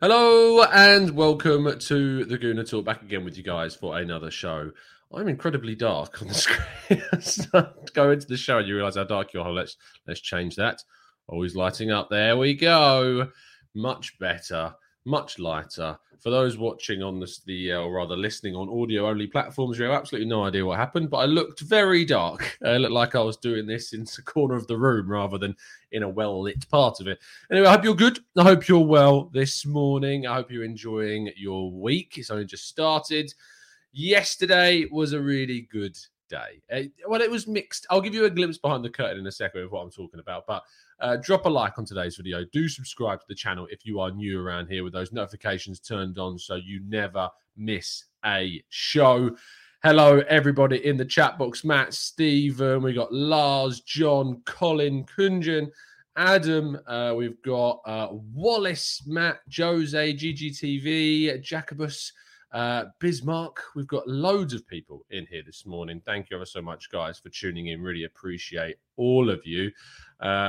Hello and welcome to the Gooner Talk. Back again with you guys for another show. I'm incredibly dark on the screen. So go into the show and you realise how dark you are. Let's change that. Always lighting up. There we go. Much better. Much lighter. For those watching on or rather listening on audio-only platforms, you have absolutely no idea what happened, but I looked very dark. It looked like I was doing this in the corner of the room rather than in a well-lit part of it. Anyway, I hope you're good. I hope you're well this morning. I hope you're enjoying your week. It's only just started. Yesterday was a really good day. Well, it was mixed. I'll give you a glimpse behind the curtain in a second of what I'm talking about, but drop a like on today's video. Do subscribe to the channel if you are new around here with those notifications turned on so you never miss a show. Hello, everybody in the chat box. Matt, Stephen, we got Lars, John, Colin, Kunjan, Adam. We've got Wallace, Matt, Jose, GGTV, Jacobus, Bismarck. We've got loads of people in here this morning. Thank you ever so much, guys, for tuning in. Really appreciate all of you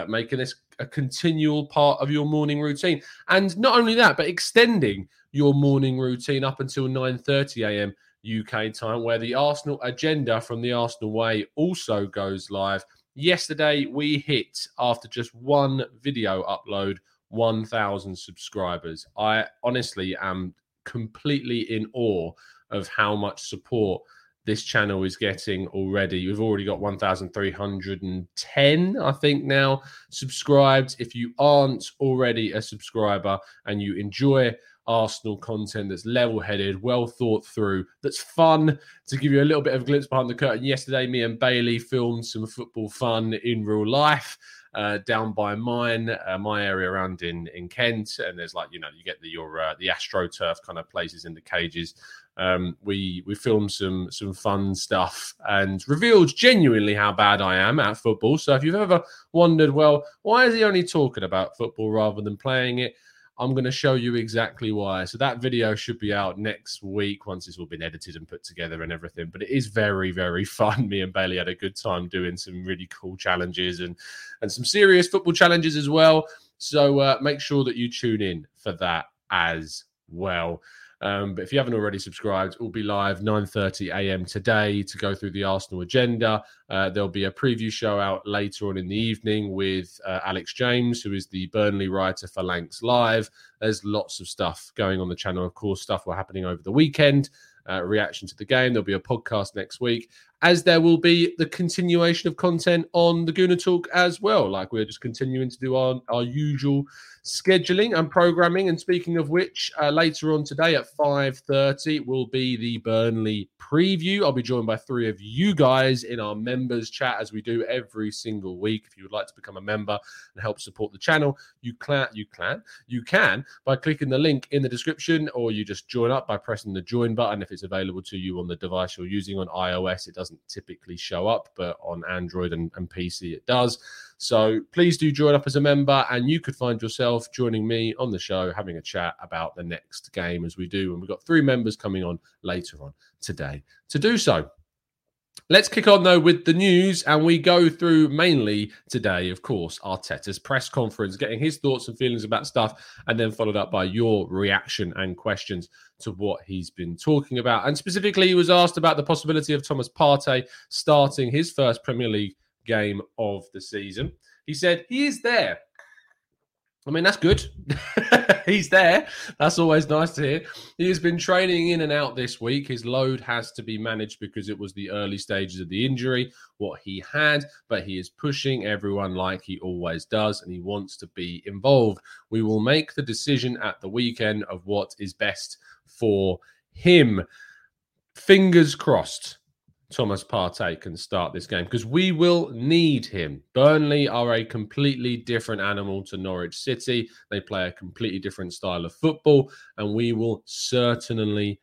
making this a continual part of your morning routine. And not only that, but extending your morning routine up until 9:30 a.m. UK time, where the Arsenal agenda from the Arsenal Way also goes live. Yesterday, we hit, after just one video upload, 1,000 subscribers. I honestly am completely in awe of how much support this channel is getting already. We've already got 1,310, I think, now subscribed. If you aren't already a subscriber and you enjoy Arsenal content that's level-headed, well thought through, that's fun, to give you a little bit of a glimpse behind the curtain, yesterday me and Bailey filmed some football fun in real life down by my area around in Kent, and there's you get the AstroTurf kind of places in the cages. We filmed some fun stuff and revealed genuinely how bad I am at football. So if you've ever wondered, well, why is he only talking about football rather than playing it? I'm going to show you exactly why. So that video should be out next week once it's all been edited and put together and everything. But it is very, very fun. Me and Bailey had a good time doing some really cool challenges and some serious football challenges as well. So make sure that you tune in for that as well. But if you haven't already subscribed, we'll be live 9:30 a.m. today to go through the Arsenal agenda. There'll be a preview show out later on in the evening with Alex James, who is the Burnley writer for Lanx Live. There's lots of stuff going on the channel. Of course, stuff were happening over the weekend, reaction to the game. There'll be a podcast next week, as there will be the continuation of content on the Gooner Talk as well. Like, we're just continuing to do our usual scheduling and programming. And speaking of which, later on today at 5:30 will be the Burnley preview. I'll be joined by three of you guys in our members chat, as we do every single week. If you would like to become a member and help support the channel, you can by clicking the link in the description, or you just join up by pressing the join button if it's available to you on the device you're using on iOS. It does doesn't typically show up, but on Android and PC it does. So please do join up as a member, and you could find yourself joining me on the show, having a chat about the next game as we do. And we've got three members coming on later on today to do so. Let's kick on, though, with the news, and we go through mainly today, of course, Arteta's press conference, getting his thoughts and feelings about stuff, and then followed up by your reaction and questions to what he's been talking about. And specifically, he was asked about the possibility of Thomas Partey starting his first Premier League game of the season. He said, he is there. I mean, that's good. He's there. That's always nice to hear. He has been training in and out this week. His load has to be managed because it was the early stages of the injury, what he had, but he is pushing everyone like he always does, and he wants to be involved. We will make the decision at the weekend of what is best for him. Fingers crossed Thomas Partey can start this game, because we will need him. Burnley are a completely different animal to Norwich City. They play a completely different style of football, and we will certainly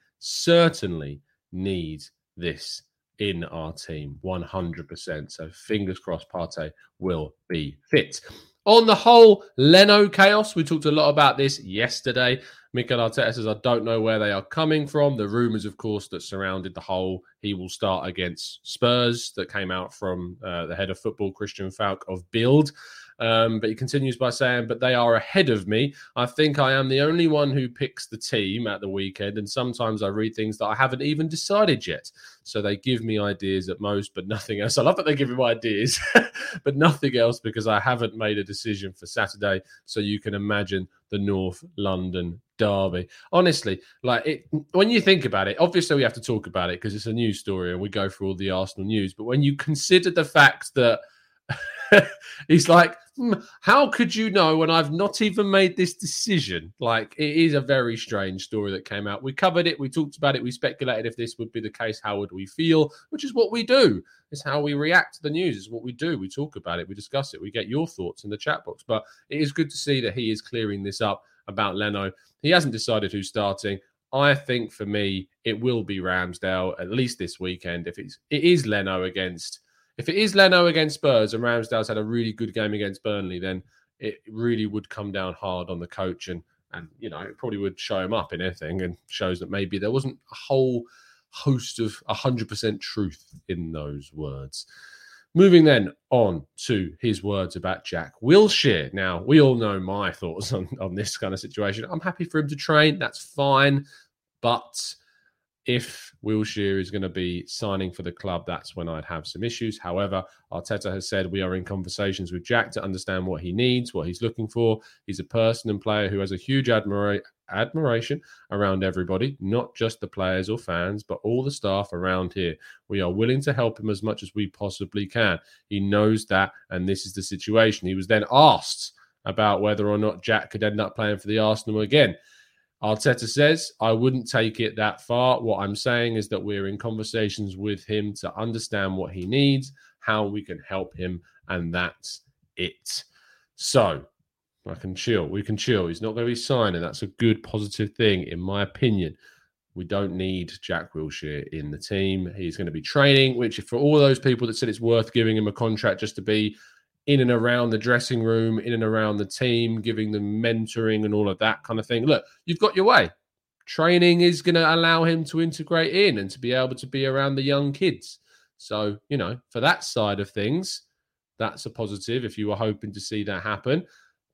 need this in our team, 100%. So fingers crossed Partey will be fit. On the whole, Leno chaos. We talked a lot about this yesterday. Mikel Arteta says, I don't know where they are coming from. The rumours, of course, that surrounded the whole he will start against Spurs that came out from the head of football, Christian Falk of Bild. But he continues by saying, but they are ahead of me. I think I am the only one who picks the team at the weekend. And sometimes I read things that I haven't even decided yet. So they give me ideas at most, but nothing else. I love that they give him ideas, but nothing else, because I haven't made a decision for Saturday. So you can imagine the North London derby. Honestly, when you think about it, obviously we have to talk about it because it's a news story and we go through all the Arsenal news. But when you consider the fact that he's like, how could you know when I've not even made this decision? Like, it is a very strange story that came out. We covered it. We talked about it. We speculated if this would be the case, how would we feel? Which is what we do. It's how we react to the news. It's what we do. We talk about it. We discuss it. We get your thoughts in the chat box. But it is good to see that he is clearing this up about Leno. He hasn't decided who's starting. I think for me, it will be Ramsdale, at least this weekend. If it is Leno against Spurs and Ramsdale's had a really good game against Burnley, then it really would come down hard on the coach. And you know, it probably would show him up in anything, and shows that maybe there wasn't a whole host of 100% truth in those words. Moving then on to his words about Jack Wilshere. Now, we all know my thoughts on this kind of situation. I'm happy for him to train. That's fine. But if Wilshere is going to be signing for the club, that's when I'd have some issues. However, Arteta has said we are in conversations with Jack to understand what he needs, what he's looking for. He's a person and player who has a huge admiration around everybody, not just the players or fans, but all the staff around here. We are willing to help him as much as we possibly can. He knows that, and this is the situation. He was then asked about whether or not Jack could end up playing for the Arsenal again. Arteta says, I wouldn't take it that far. What I'm saying is that we're in conversations with him to understand what he needs, how we can help him, and that's it. So I can chill. We can chill. He's not going to be signing. That's a good, positive thing, in my opinion. We don't need Jack Wilshere in the team. He's going to be training, which for all those people that said it's worth giving him a contract just to be in and around the dressing room, in and around the team, giving them mentoring and all of that kind of thing. Look, you've got your way. Training is going to allow him to integrate in and to be able to be around the young kids. So, you know, for that side of things, that's a positive if you were hoping to see that happen.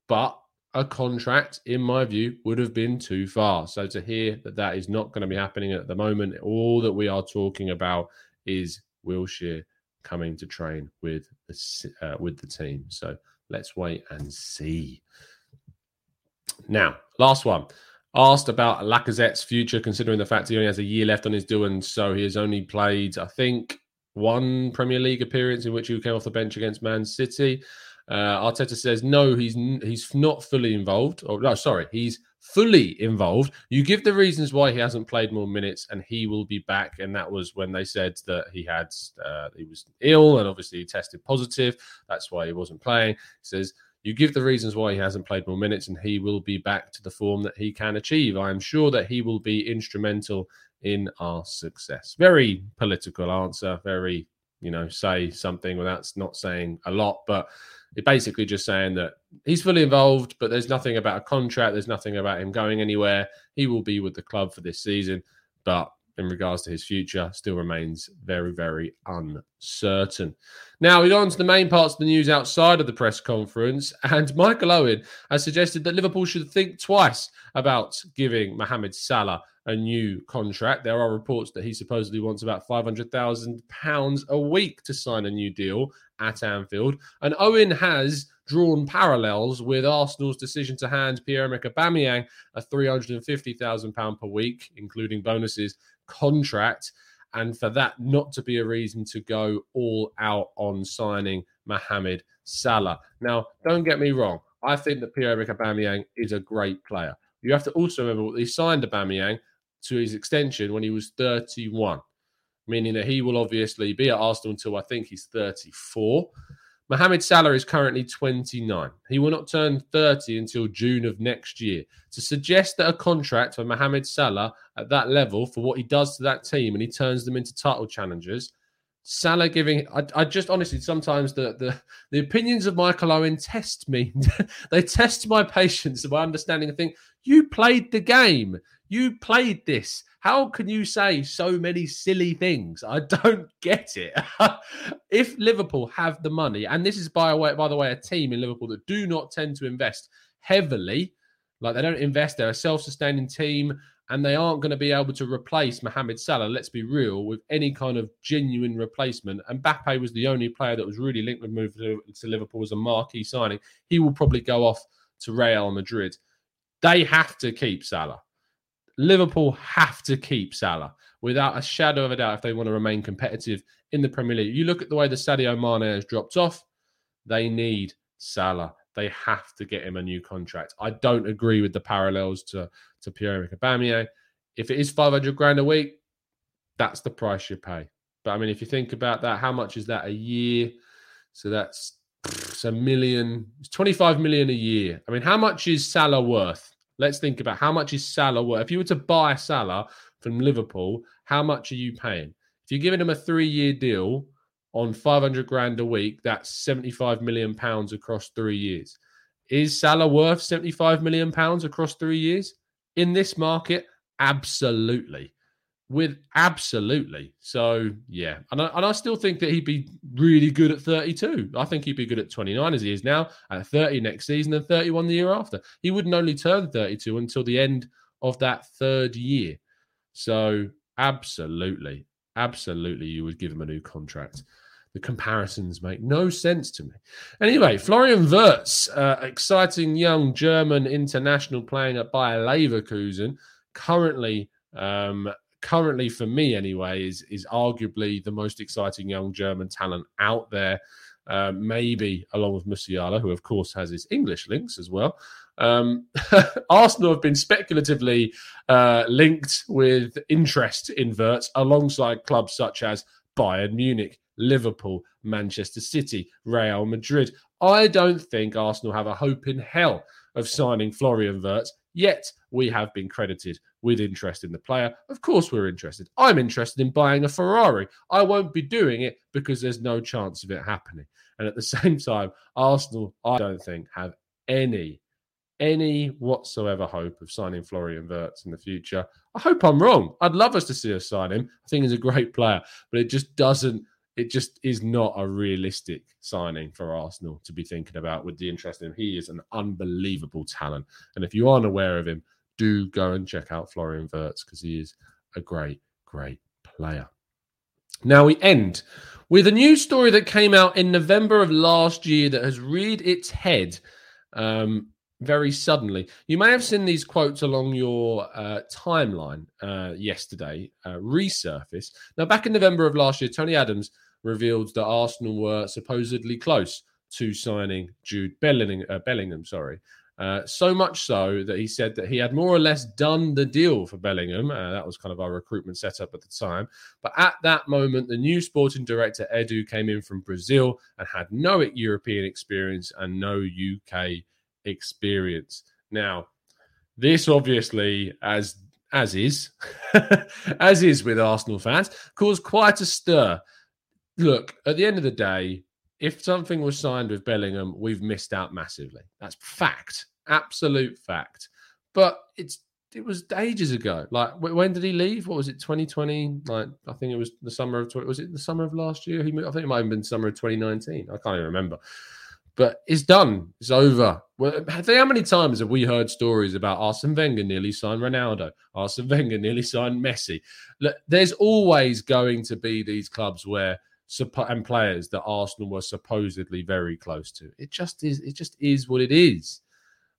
But a contract, in my view, would have been too far. So to hear that that is not going to be happening at the moment, all that we are talking about is Wilshere coming to train with the team. So let's wait and see. Now, last one. Asked about Lacazette's future, considering the fact he only has a year left on his deal, and so he has only played, I think, one Premier League appearance in which he came off the bench against Man City. Arteta says, no, he's not fully involved. Or no, sorry, he's fully involved. You give the reasons why he hasn't played more minutes, and he will be back. And that was when they said that he was ill, and obviously he tested positive. That's why he wasn't playing. He says, you give the reasons why he hasn't played more minutes, and he will be back to the form that he can achieve. I am sure that he will be instrumental in our success. Very political answer, very, say something without not saying a lot, but it basically just saying that he's fully involved, but there's nothing about a contract. There's nothing about him going anywhere. He will be with the club for this season, but in regards to his future, still remains very, very uncertain. Now, we go on to the main parts of the news outside of the press conference, and Michael Owen has suggested that Liverpool should think twice about giving Mohamed Salah a new contract. There are reports that he supposedly wants about £500,000 a week to sign a new deal at Anfield, and Owen has drawn parallels with Arsenal's decision to hand Pierre-Emerick Aubameyang a £350,000 per week, including bonuses, contract, and for that not to be a reason to go all out on signing Mohamed Salah. Now, don't get me wrong. I think that Pierre-Emerick Aubameyang is a great player. You have to also remember that he signed Aubameyang to his extension when he was 31, meaning that he will obviously be at Arsenal until I think he's 34. Mohamed Salah is currently 29. He will not turn 30 until June of next year. To suggest that a contract for Mohamed Salah at that level for what he does to that team and he turns them into title challengers, Salah giving... I just honestly, sometimes the opinions of Michael Owen test me. They test my patience and my understanding. I think, you played the game. You played this. How can you say so many silly things? I don't get it. If Liverpool have the money, and this is, by the way, a team in Liverpool that do not tend to invest heavily, like they don't invest, they're a self-sustaining team, and they aren't going to be able to replace Mohamed Salah, let's be real, with any kind of genuine replacement. And Mbappe was the only player that was really linked with moving to Liverpool as a marquee signing. He will probably go off to Real Madrid. They have to keep Salah. Liverpool have to keep Salah without a shadow of a doubt if they want to remain competitive in the Premier League. You look at the way the Sadio Mane has dropped off, they need Salah. They have to get him a new contract. I don't agree with the parallels to Pierre-Emerick Aubameyang. If it is $500,000 a week, that's the price you pay. But I mean, if you think about that, how much is that a year? So that's $25 million a year. I mean, how much is Salah worth? Let's think about how much is Salah worth. If you were to buy Salah from Liverpool, how much are you paying? If you're giving him a 3-year deal on $500,000 a week, that's £75 million across 3 years. Is Salah worth £75 million across 3 years? In this market, absolutely. Absolutely. So, yeah. And I still think that he'd be really good at 32. I think he'd be good at 29 as he is now, at 30 next season and 31 the year after. He wouldn't only turn 32 until the end of that third year. So, absolutely. Absolutely, you would give him a new contract. The comparisons make no sense to me. Anyway, Florian Wirtz, exciting young German international playing at Bayer Leverkusen, currently, for me anyway, is arguably the most exciting young German talent out there, maybe along with Musiala, who of course has his English links as well. Arsenal have been speculatively linked with interest in Wirtz alongside clubs such as Bayern Munich, Liverpool, Manchester City, Real Madrid. I don't think Arsenal have a hope in hell of signing Florian Wirtz, yet we have been credited with interest in the player. Of course we're interested. I'm interested in buying a Ferrari. I won't be doing it because there's no chance of it happening. And at the same time, Arsenal, I don't think, have any whatsoever hope of signing Florian Wirtz in the future. I hope I'm wrong. I'd love us to see us sign him. I think he's a great player, but it just is not a realistic signing for Arsenal to be thinking about with the interest in him. He is an unbelievable talent. And if you aren't aware of him, do go and check out Florian Wirtz because he is a great, great player. Now we end with a news story that came out in November of last year that has reared its head very suddenly. You may have seen these quotes along your timeline yesterday resurface. Now, back in November of last year, Tony Adams revealed that Arsenal were supposedly close to signing Jude Bellingham. So much so that he said that he had more or less done the deal for Bellingham. That was kind of our recruitment setup at the time. But at that moment, the new sporting director, Edu, came in from Brazil and had no European experience and no UK experience. Now, this obviously, as as is with Arsenal fans, caused quite a stir. Look, at the end of the day, if something was signed with Bellingham, we've missed out massively. That's fact, absolute fact. But it was ages ago. Like, when did he leave? What was it, 2020? Like, I think it was the summer of last year? He moved, I think it might have been summer of 2019. I can't even remember. But it's done. It's over. Well, how many times have we heard stories about Arsene Wenger nearly signed Ronaldo? Arsene Wenger nearly signed Messi. Look, there's always going to be these clubs where and players that Arsenal were supposedly very close to. It just is what it is.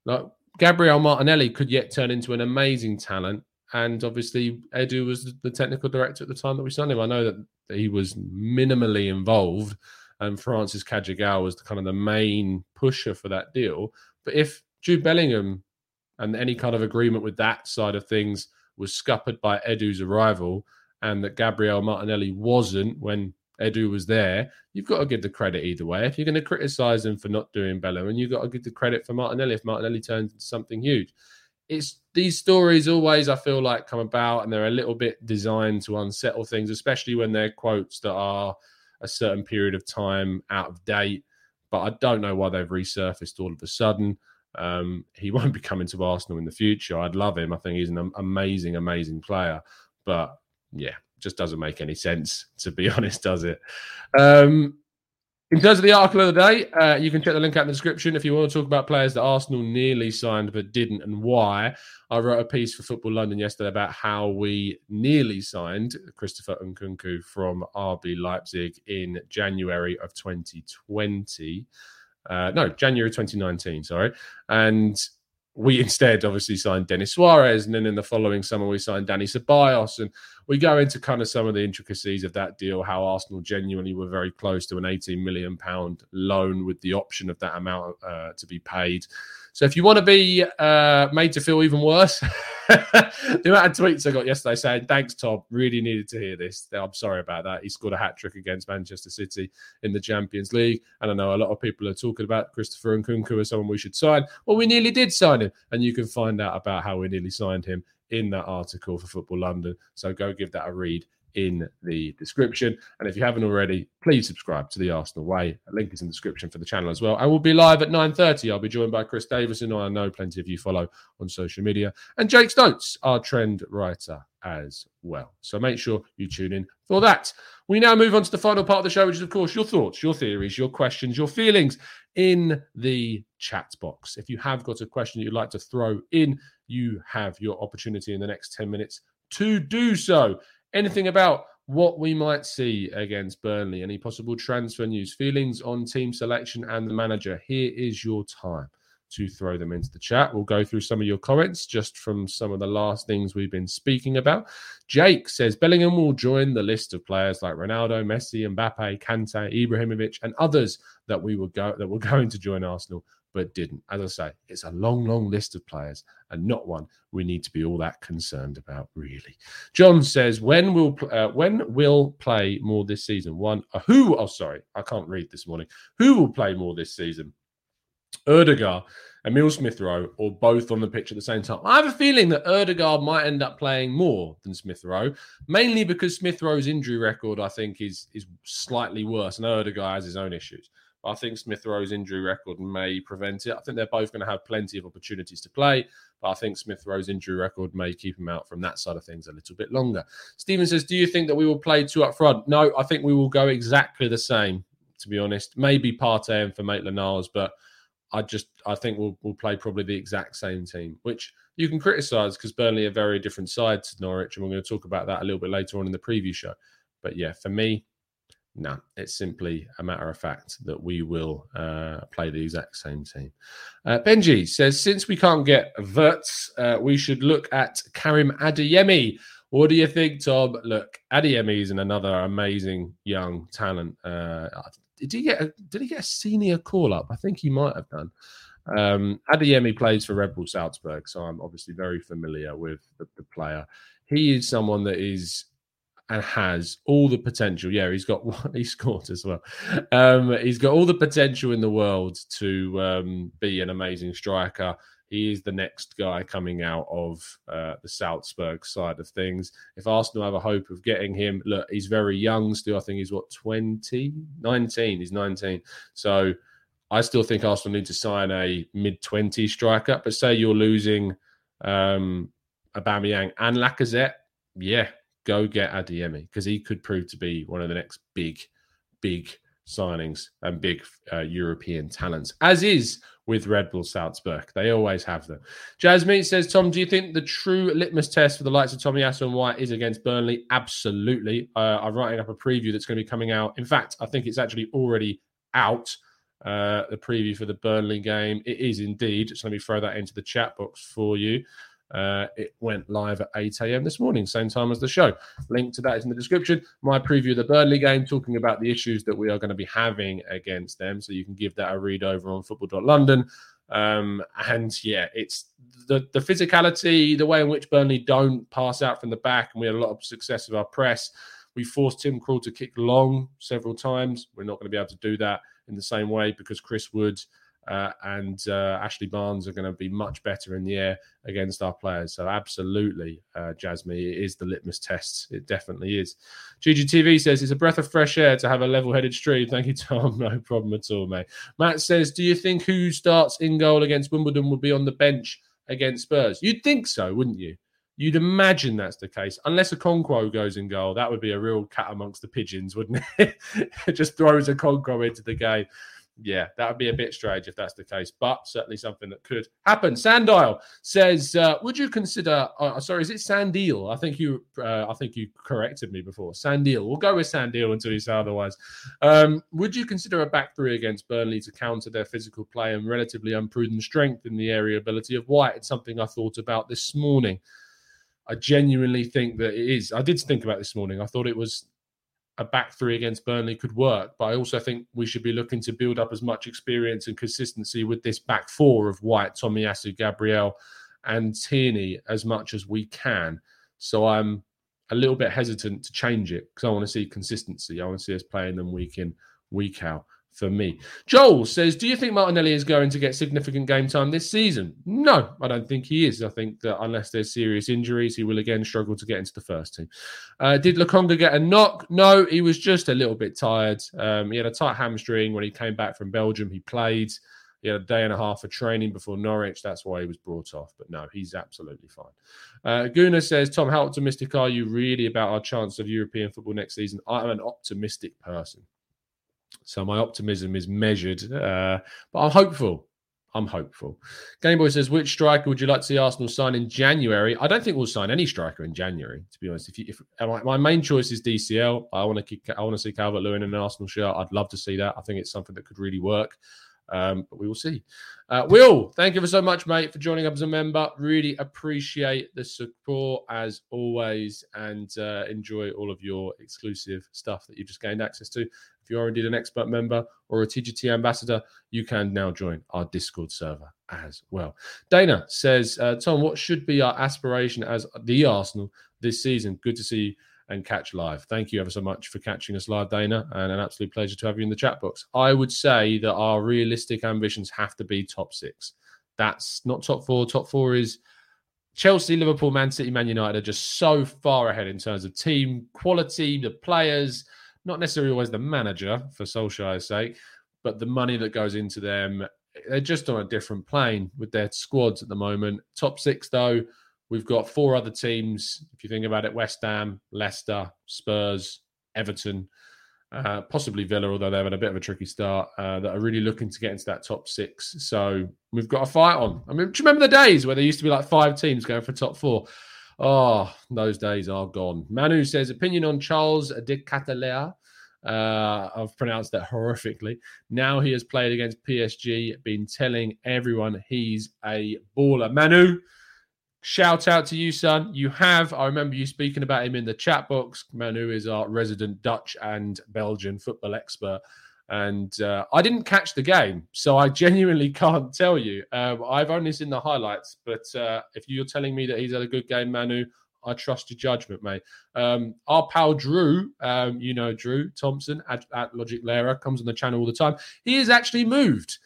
Like, Gabriel Martinelli could yet turn into an amazing talent. And obviously, Edu was the technical director at the time that we signed him. I know that he was minimally involved, and Francis Kajagow was kind of the main pusher for that deal. But if Jude Bellingham and any kind of agreement with that side of things was scuppered by Edu's arrival, and that Gabriel Martinelli wasn't when Edu was there, you've got to give the credit either way. If you're going to criticise him for not doing Bellingham, you've got to give the credit for Martinelli if Martinelli turns into something huge. It's these stories always, I feel like, come about, and they're a little bit designed to unsettle things, especially when they're quotes that are a certain period of time out of date. But I don't know why they've resurfaced all of a sudden. He won't be coming to Arsenal in the future. I'd love him. I think he's an amazing, amazing player. But yeah, just doesn't make any sense, to be honest, does it? In terms of the article of the day, you can check the link out in the description if you want to talk about players that Arsenal nearly signed but didn't and why. I wrote a piece for Football London yesterday about how we nearly signed Christopher Nkunku from RB Leipzig in January of 2020. January 2019, sorry. And we instead obviously signed Denis Suarez, and then in the following summer we signed Dani Ceballos, and we go into kind of some of the intricacies of that deal, how Arsenal genuinely were very close to an £18 million loan with the option of that amount to be paid. So if you want to be made to feel even worse, the amount of tweets I got yesterday saying, thanks, Tom, really needed to hear this. I'm sorry about that. He scored a hat-trick against Manchester City in the Champions League. And I know a lot of people are talking about Christopher Nkunku as someone we should sign. Well, we nearly did sign him. And you can find out about how we nearly signed him in that article for Football London. So go give that a read in the description. And if you haven't already, please subscribe to The Arsenal Way. A link is in the description for the channel as well. I will be live at 9:30. I'll be joined by Chris Davison, who I know plenty of you follow on social media, and Jake Stokes, our trend writer, as well. So make sure you tune in for that. We now move on to the final part of the show, which is, of course, your thoughts, your theories, your questions, your feelings in the chat box. If you have got a question that you'd like to throw in, you have your opportunity in the next 10 minutes to do so. Anything about what we might see against Burnley, any possible transfer news, feelings on team selection and the manager. Here is your time to throw them into the chat. We'll go through some of your comments just from some of the last things we've been speaking about. Jake says, Bellingham will join the list of players like Ronaldo, Messi, Mbappe, Kante, Ibrahimovic, and others that were going to join Arsenal but didn't. As I say, it's a long, long list of players and not one we need to be all that concerned about, really. John says, when will play more this season? I can't read this morning. Who will play more this season? Ødegaard, Emile Smith Rowe, or both on the pitch at the same time? I have a feeling that Ødegaard might end up playing more than Smith Rowe, mainly because Smith Rowe's injury record, I think, is slightly worse. And Ødegaard has his own issues. I think Smith Rowe's injury record may prevent it. I think they're both going to have plenty of opportunities to play, but I think Smith Rowe's injury record may keep him out from that side of things a little bit longer. Stephen says, do you think that we will play two up front? No, I think we will go exactly the same, to be honest. Maybe Partey and for Maitland-Niles, but I think we'll play probably the exact same team, which you can criticise because Burnley are very different side to Norwich, and we're going to talk about that a little bit later on in the preview show. But yeah, for me, no, it's simply a matter of fact that we will play the exact same team. Benji says, since we can't get Wirtz, we should look at Karim Adeyemi. What do you think, Tom? Look, Adeyemi is another amazing young talent. Did he get a senior call-up? I think he might have done. Adeyemi plays for Red Bull Salzburg, so I'm obviously very familiar with the player. He is someone that is... and has all the potential. Yeah, he's got what he scored as well. He's got all the potential in the world to be an amazing striker. He is the next guy coming out of the Salzburg side of things. If Arsenal have a hope of getting him, look, he's very young still. I think he's, 19? He's 19. So I still think Arsenal need to sign a mid-20 striker. But say you're losing Aubameyang and Lacazette, yeah, go get Adeyemi, because he could prove to be one of the next big signings and big European talents, as is with Red Bull Salzburg. They always have them. Jasmine says, Tom, do you think the true litmus test for the likes of Tomiyasu and White is against Burnley? Absolutely. I'm writing up a preview that's going to be coming out. In fact, I think it's actually already out, the preview for the Burnley game. It is indeed. So let me throw that into the chat box for you. It went live at 8 a.m. this morning, same time as the show. Link to that is in the description. My preview of the Burnley game, talking about the issues that we are going to be having against them. So you can give that a read over on football.london. And yeah, it's the physicality, the way in which Burnley don't pass out from the back. And we had a lot of success with our press. We forced Tim Krul to kick long several times. We're not going to be able to do that in the same way, because Chris Wood and Ashley Barnes are going to be much better in the air against our players. So absolutely, Jasmine, it is the litmus test. It definitely is. GGTV says, it's a breath of fresh air to have a level-headed stream. Thank you, Tom. No problem at all, mate. Matt says, do you think who starts in goal against Wimbledon will be on the bench against Spurs? You'd think so, wouldn't you? You'd imagine that's the case. Unless Okonkwo goes in goal, that would be a real cat amongst the pigeons, wouldn't it? It just throws Okonkwo into the game. Yeah, that would be a bit strange if that's the case, but certainly something that could happen. Sandile says, would you consider... sorry, is it Sandile? I think you corrected me before. Sandile. We'll go with Sandile until you say otherwise. Would you consider a back three against Burnley to counter their physical play and relatively unproven strength in the area ability of White? It's something I thought about this morning. I genuinely think that it is. I did think about this morning. I thought it was... a back three against Burnley could work, but I also think we should be looking to build up as much experience and consistency with this back four of White, Tomiyasu, Gabriel and Tierney as much as we can. So I'm a little bit hesitant to change it because I want to see consistency. I want to see us playing them week in, week out for me. Joel says, do you think Martinelli is going to get significant game time this season? No, I don't think he is. I think that unless there's serious injuries, he will again struggle to get into the first team. Did Lokonga get a knock? No, he was just a little bit tired. He had a tight hamstring when he came back from Belgium. He played. He had a day and a half of training before Norwich. That's why he was brought off. But no, he's absolutely fine. Guna says, Tom, how optimistic are you really about our chance of European football next season? I'm an optimistic person. So my optimism is measured, but I'm hopeful. Gameboy says, which striker would you like to see Arsenal sign in January? I don't think we'll sign any striker in January, to be honest. My main choice is DCL. I want to see Calvert-Lewin in an Arsenal shirt. I'd love to see that. I think it's something that could really work. But we will see. Will, thank you for so much, mate, for joining up as a member. Really appreciate the support as always, and enjoy all of your exclusive stuff that you've just gained access to. If you are indeed an expert member or a TGT ambassador, you can now join our Discord server as well. Dana says, Tom, what should be our aspiration as the Arsenal this season? Good to see you and catch live. Thank you ever so much for catching us live, Dana, and an absolute pleasure to have you in the chat box. I would say that our realistic ambitions have to be top six. That's not top four. Top four is Chelsea, Liverpool, Man City, Man United are just so far ahead in terms of team quality, the players, not necessarily always the manager for Solskjaer's sake, but the money that goes into them. They're just on a different plane with their squads at the moment. Top six, though, we've got four other teams. If you think about it, West Ham, Leicester, Spurs, Everton, possibly Villa, although they've had a bit of a tricky start, that are really looking to get into that top six. So we've got a fight on. I mean, do you remember the days where there used to be like five teams going for top four? Oh, those days are gone. Manu says, opinion on Charles de Catalea. I've pronounced that horrifically. Now he has played against PSG, been telling everyone he's a baller. Manu, shout out to you, son. You have. I remember you speaking about him in the chat box. Manu is our resident Dutch and Belgian football expert. And I didn't catch the game, so I genuinely can't tell you. I've only seen the highlights, but if you're telling me that he's had a good game, Manu, I trust your judgment, mate. Our pal Drew, Drew Thompson at Logic Lera, comes on the channel all the time. He has actually moved.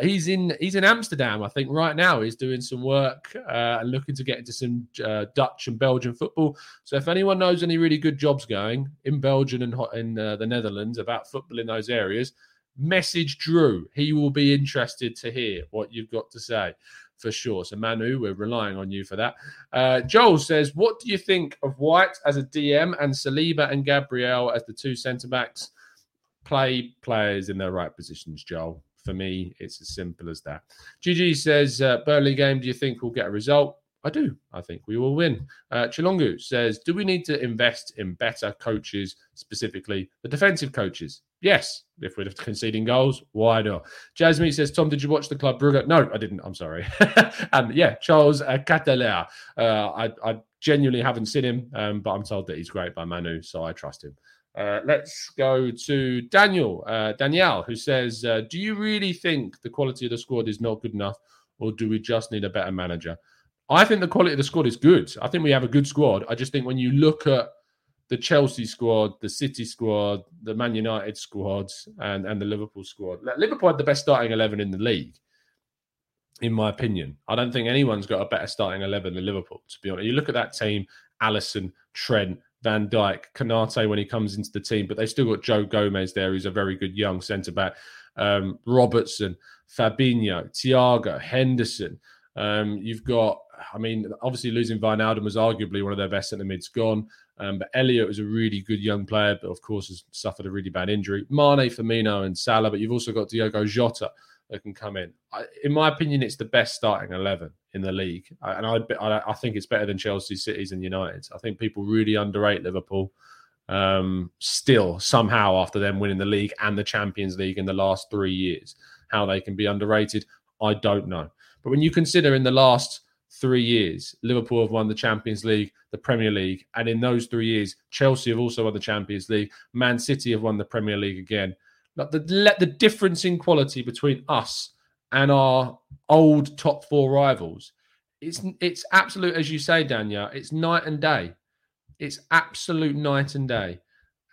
He's in Amsterdam, I think, right now. He's doing some work and looking to get into some Dutch and Belgian football. So if anyone knows any really good jobs going in Belgium and in the Netherlands about football in those areas, message Drew. He will be interested to hear what you've got to say for sure. So Manu, we're relying on you for that. Joel says, what do you think of White as a DM and Saliba and Gabriel as the two centre-backs? Play players in their right positions, Joel. For me, it's as simple as that. Gigi says, Burnley game, do you think we'll get a result? I do. I think we will win. Chilongu says, do we need to invest in better coaches, specifically the defensive coaches? Yes. If we're conceding goals, why not? Jasmine says, Tom, did you watch the Club Brugge? No, I didn't. I'm sorry. And yeah, Charles Catalea. I genuinely haven't seen him, but I'm told that he's great by Manu, so I trust him. Let's go to Danielle, who says, do you really think the quality of the squad is not good enough, or do we just need a better manager? I think the quality of the squad is good. I think we have a good squad. I just think when you look at the Chelsea squad, the City squad, the Man United squads, and the Liverpool squad, Liverpool had the best starting 11 in the league, in my opinion. I don't think anyone's got a better starting 11 than Liverpool, to be honest. You look at that team, Alisson, Trent, Van Dijk, Konate when he comes into the team, but they've still got Joe Gomez there, who's a very good young centre-back, Robertson, Fabinho, Thiago, Henderson. You've got, I mean, obviously losing Wijnaldum was arguably one of their best centre-mids gone, but Elliot was a really good young player, but of course has suffered a really bad injury. Mane, Firmino and Salah, but you've also got Diogo Jota that can come in. In my opinion, it's the best starting 11 in the league. And I think it's better than Chelsea, City's and United's. I think people really underrate Liverpool still somehow after them winning the league and the Champions League in the last 3 years. How they can be underrated, I don't know. But when you consider in the last 3 years, Liverpool have won the Champions League, the Premier League, and in those 3 years, Chelsea have also won the Champions League. Man City have won the Premier League again. The difference in quality between us and our old top four rivals, it's absolute, as you say, Daniel, it's night and day. It's absolute night and day.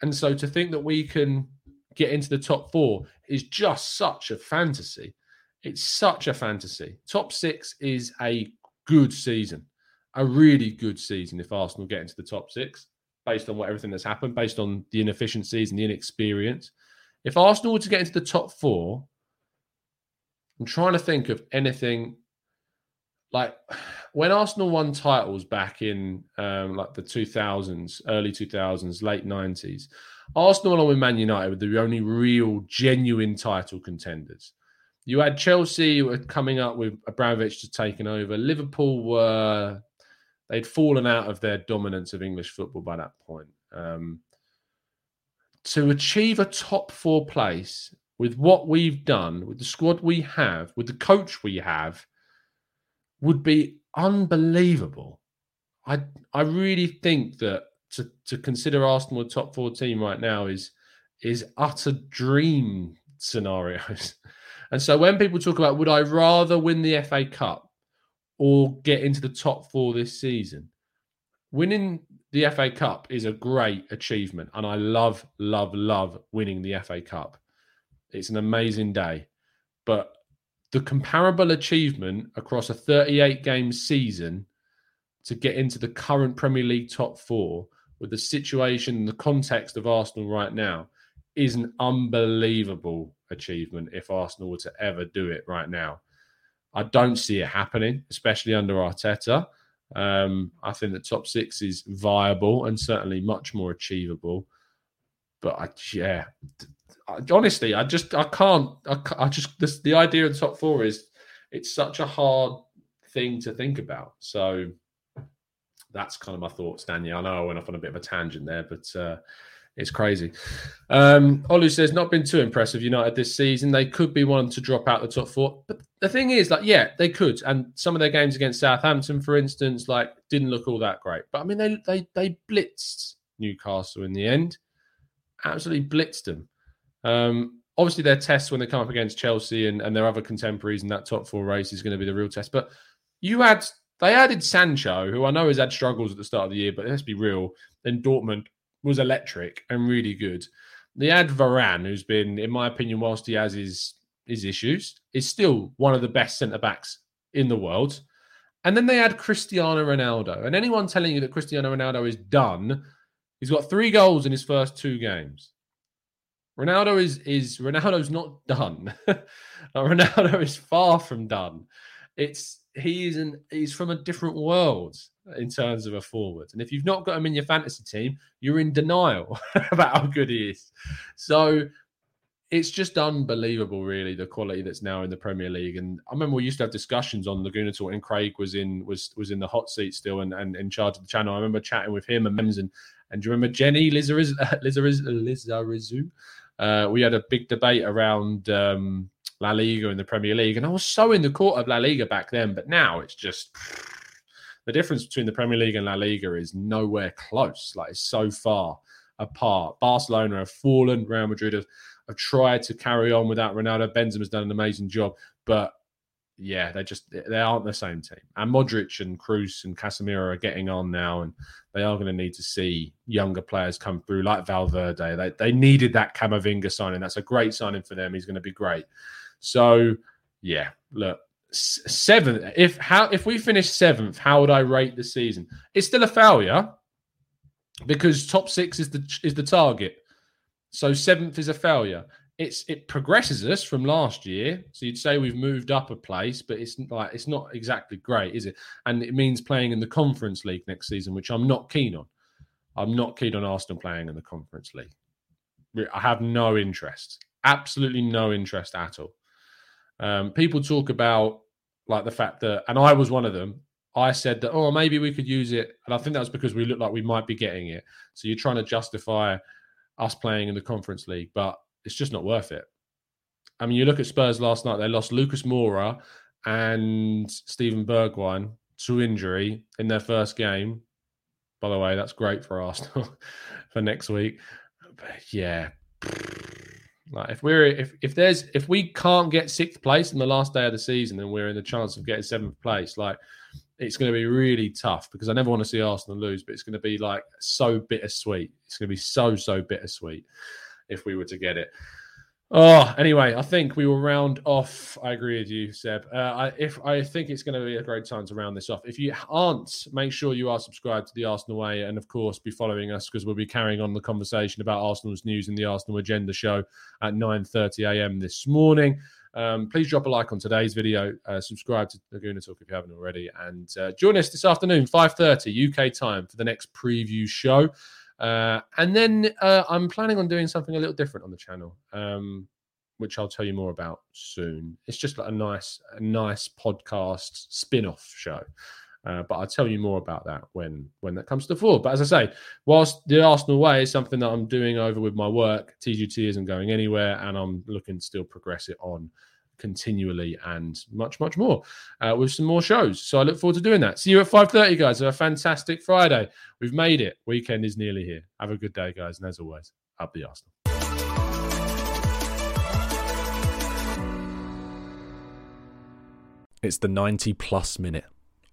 And so to think that we can get into the top four is just such a fantasy. It's such a fantasy. Top six is a good season, a really good season if Arsenal get into the top six, based on everything that's happened, based on the inefficiencies and the inexperience. If Arsenal were to get into the top four, I'm trying to think of anything like when Arsenal won titles back in like the 2000s, early 2000s, late 90s. Arsenal, along with Man United, were the only real, genuine title contenders. You had Chelsea who were coming up with Abramovich to taken over. Liverpool were, they'd fallen out of their dominance of English football by that point. To achieve a top four place with what we've done, with the squad we have, with the coach we have, would be unbelievable. I really think that to consider Arsenal a top four team right now is utter dream scenarios. And so when people talk about, would I rather win the FA Cup or get into the top four this season? Winning the FA Cup is a great achievement, and I love, love, love winning the FA Cup. It's an amazing day. But the comparable achievement across a 38-game season to get into the current Premier League top four with the situation and the context of Arsenal right now is an unbelievable achievement if Arsenal were to ever do it right now. I don't see it happening, especially under Arteta. I think the top six is viable and certainly much more achievable. But the idea of the top four is it's such a hard thing to think about. So that's kind of my thoughts, Daniel. I know I went off on a bit of a tangent there, but it's crazy. Olu says, not been too impressive United this season. They could be one to drop out the top four. But the thing is, they could. And some of their games against Southampton, for instance, didn't look all that great. But I mean, they blitzed Newcastle in the end. Absolutely blitzed them. Obviously, their test when they come up against Chelsea and their other contemporaries in that top four race is going to be the real test. But they added Sancho, who I know has had struggles at the start of the year, but let's be real. Then Dortmund was electric and really good. They had Varane, who's been, in my opinion, whilst he has his his issues, is still one of the best centre-backs in the world. And then they add Cristiano Ronaldo. And anyone telling you that Cristiano Ronaldo is done, he's got 3 goals in his first 2 games. Ronaldo's not done. Ronaldo is far from done. He's from a different world in terms of a forward. And if you've not got him in your fantasy team, you're in denial about how good he is. So it's just unbelievable, really, the quality that's now in the Premier League. And I remember we used to have discussions on Laguna Talk, and Craig was in the hot seat still and in charge of the channel. I remember chatting with him and Mems and do you remember Jenny Lizarazu? We had a big debate around La Liga and the Premier League, and I was so in the court of La Liga back then, but now it's just the difference between the Premier League and La Liga is nowhere close. Like, it's so far apart. Barcelona have fallen, Real Madrid have tried to carry on without Ronaldo. Benzema's done an amazing job, but yeah, they aren't the same team. And Modric and Kroos and Casemiro are getting on now, and they are going to need to see younger players come through, like Valverde. They needed that Camavinga signing. That's a great signing for them. He's going to be great. So yeah, look, 7th. If we finish 7th, how would I rate the season? It's still a failure because top 6 is the target. So 7th is a failure. It progresses us from last year, so you'd say we've moved up a place, but it's not exactly great, is it? And it means playing in the Conference League next season, which I'm not keen on. I'm not keen on Arsenal playing in the Conference League. I have no interest, absolutely no interest at all. People talk about like the fact that, and I was one of them. I said that maybe we could use it, and I think that was because we looked like we might be getting it. So you're trying to justify us playing in the Conference League, but it's just not worth it. I mean, you look at Spurs last night, they lost Lucas Moura and Steven Bergwijn to injury in their first game. By the way, that's great for Arsenal for next week. But yeah. Like if we can't get 6th place in the last day of the season, then we're in the chance of getting 7th place. Like, it's going to be really tough because I never want to see Arsenal lose, but it's going to be like so bittersweet. It's going to be so bittersweet if we were to get it. Anyway, I think we will round off. I agree with you, Seb. I think it's going to be a great time to round this off. If you aren't, make sure you are subscribed to the Arsenal Way and, of course, be following us because we'll be carrying on the conversation about Arsenal's news in the Arsenal Agenda show at 9:30 a.m. this morning. Please drop a like on today's video. Subscribe to Laguna Talk if you haven't already. And join us this afternoon, 5:30 UK time, for the next preview show. And then I'm planning on doing something a little different on the channel, which I'll tell you more about soon. It's just like a nice podcast spin-off show. But I'll tell you more about that when that comes to fore. But as I say, whilst the Arsenal Way is something that I'm doing over with my work, TGT isn't going anywhere, and I'm looking to still progress it on continually and much more with some more shows. So I look forward to doing that. See you at 5:30, guys. Have a fantastic Friday. We've made it. Weekend is nearly here. Have a good day, guys. And as always, up the Arsenal. It's the 90-plus minute.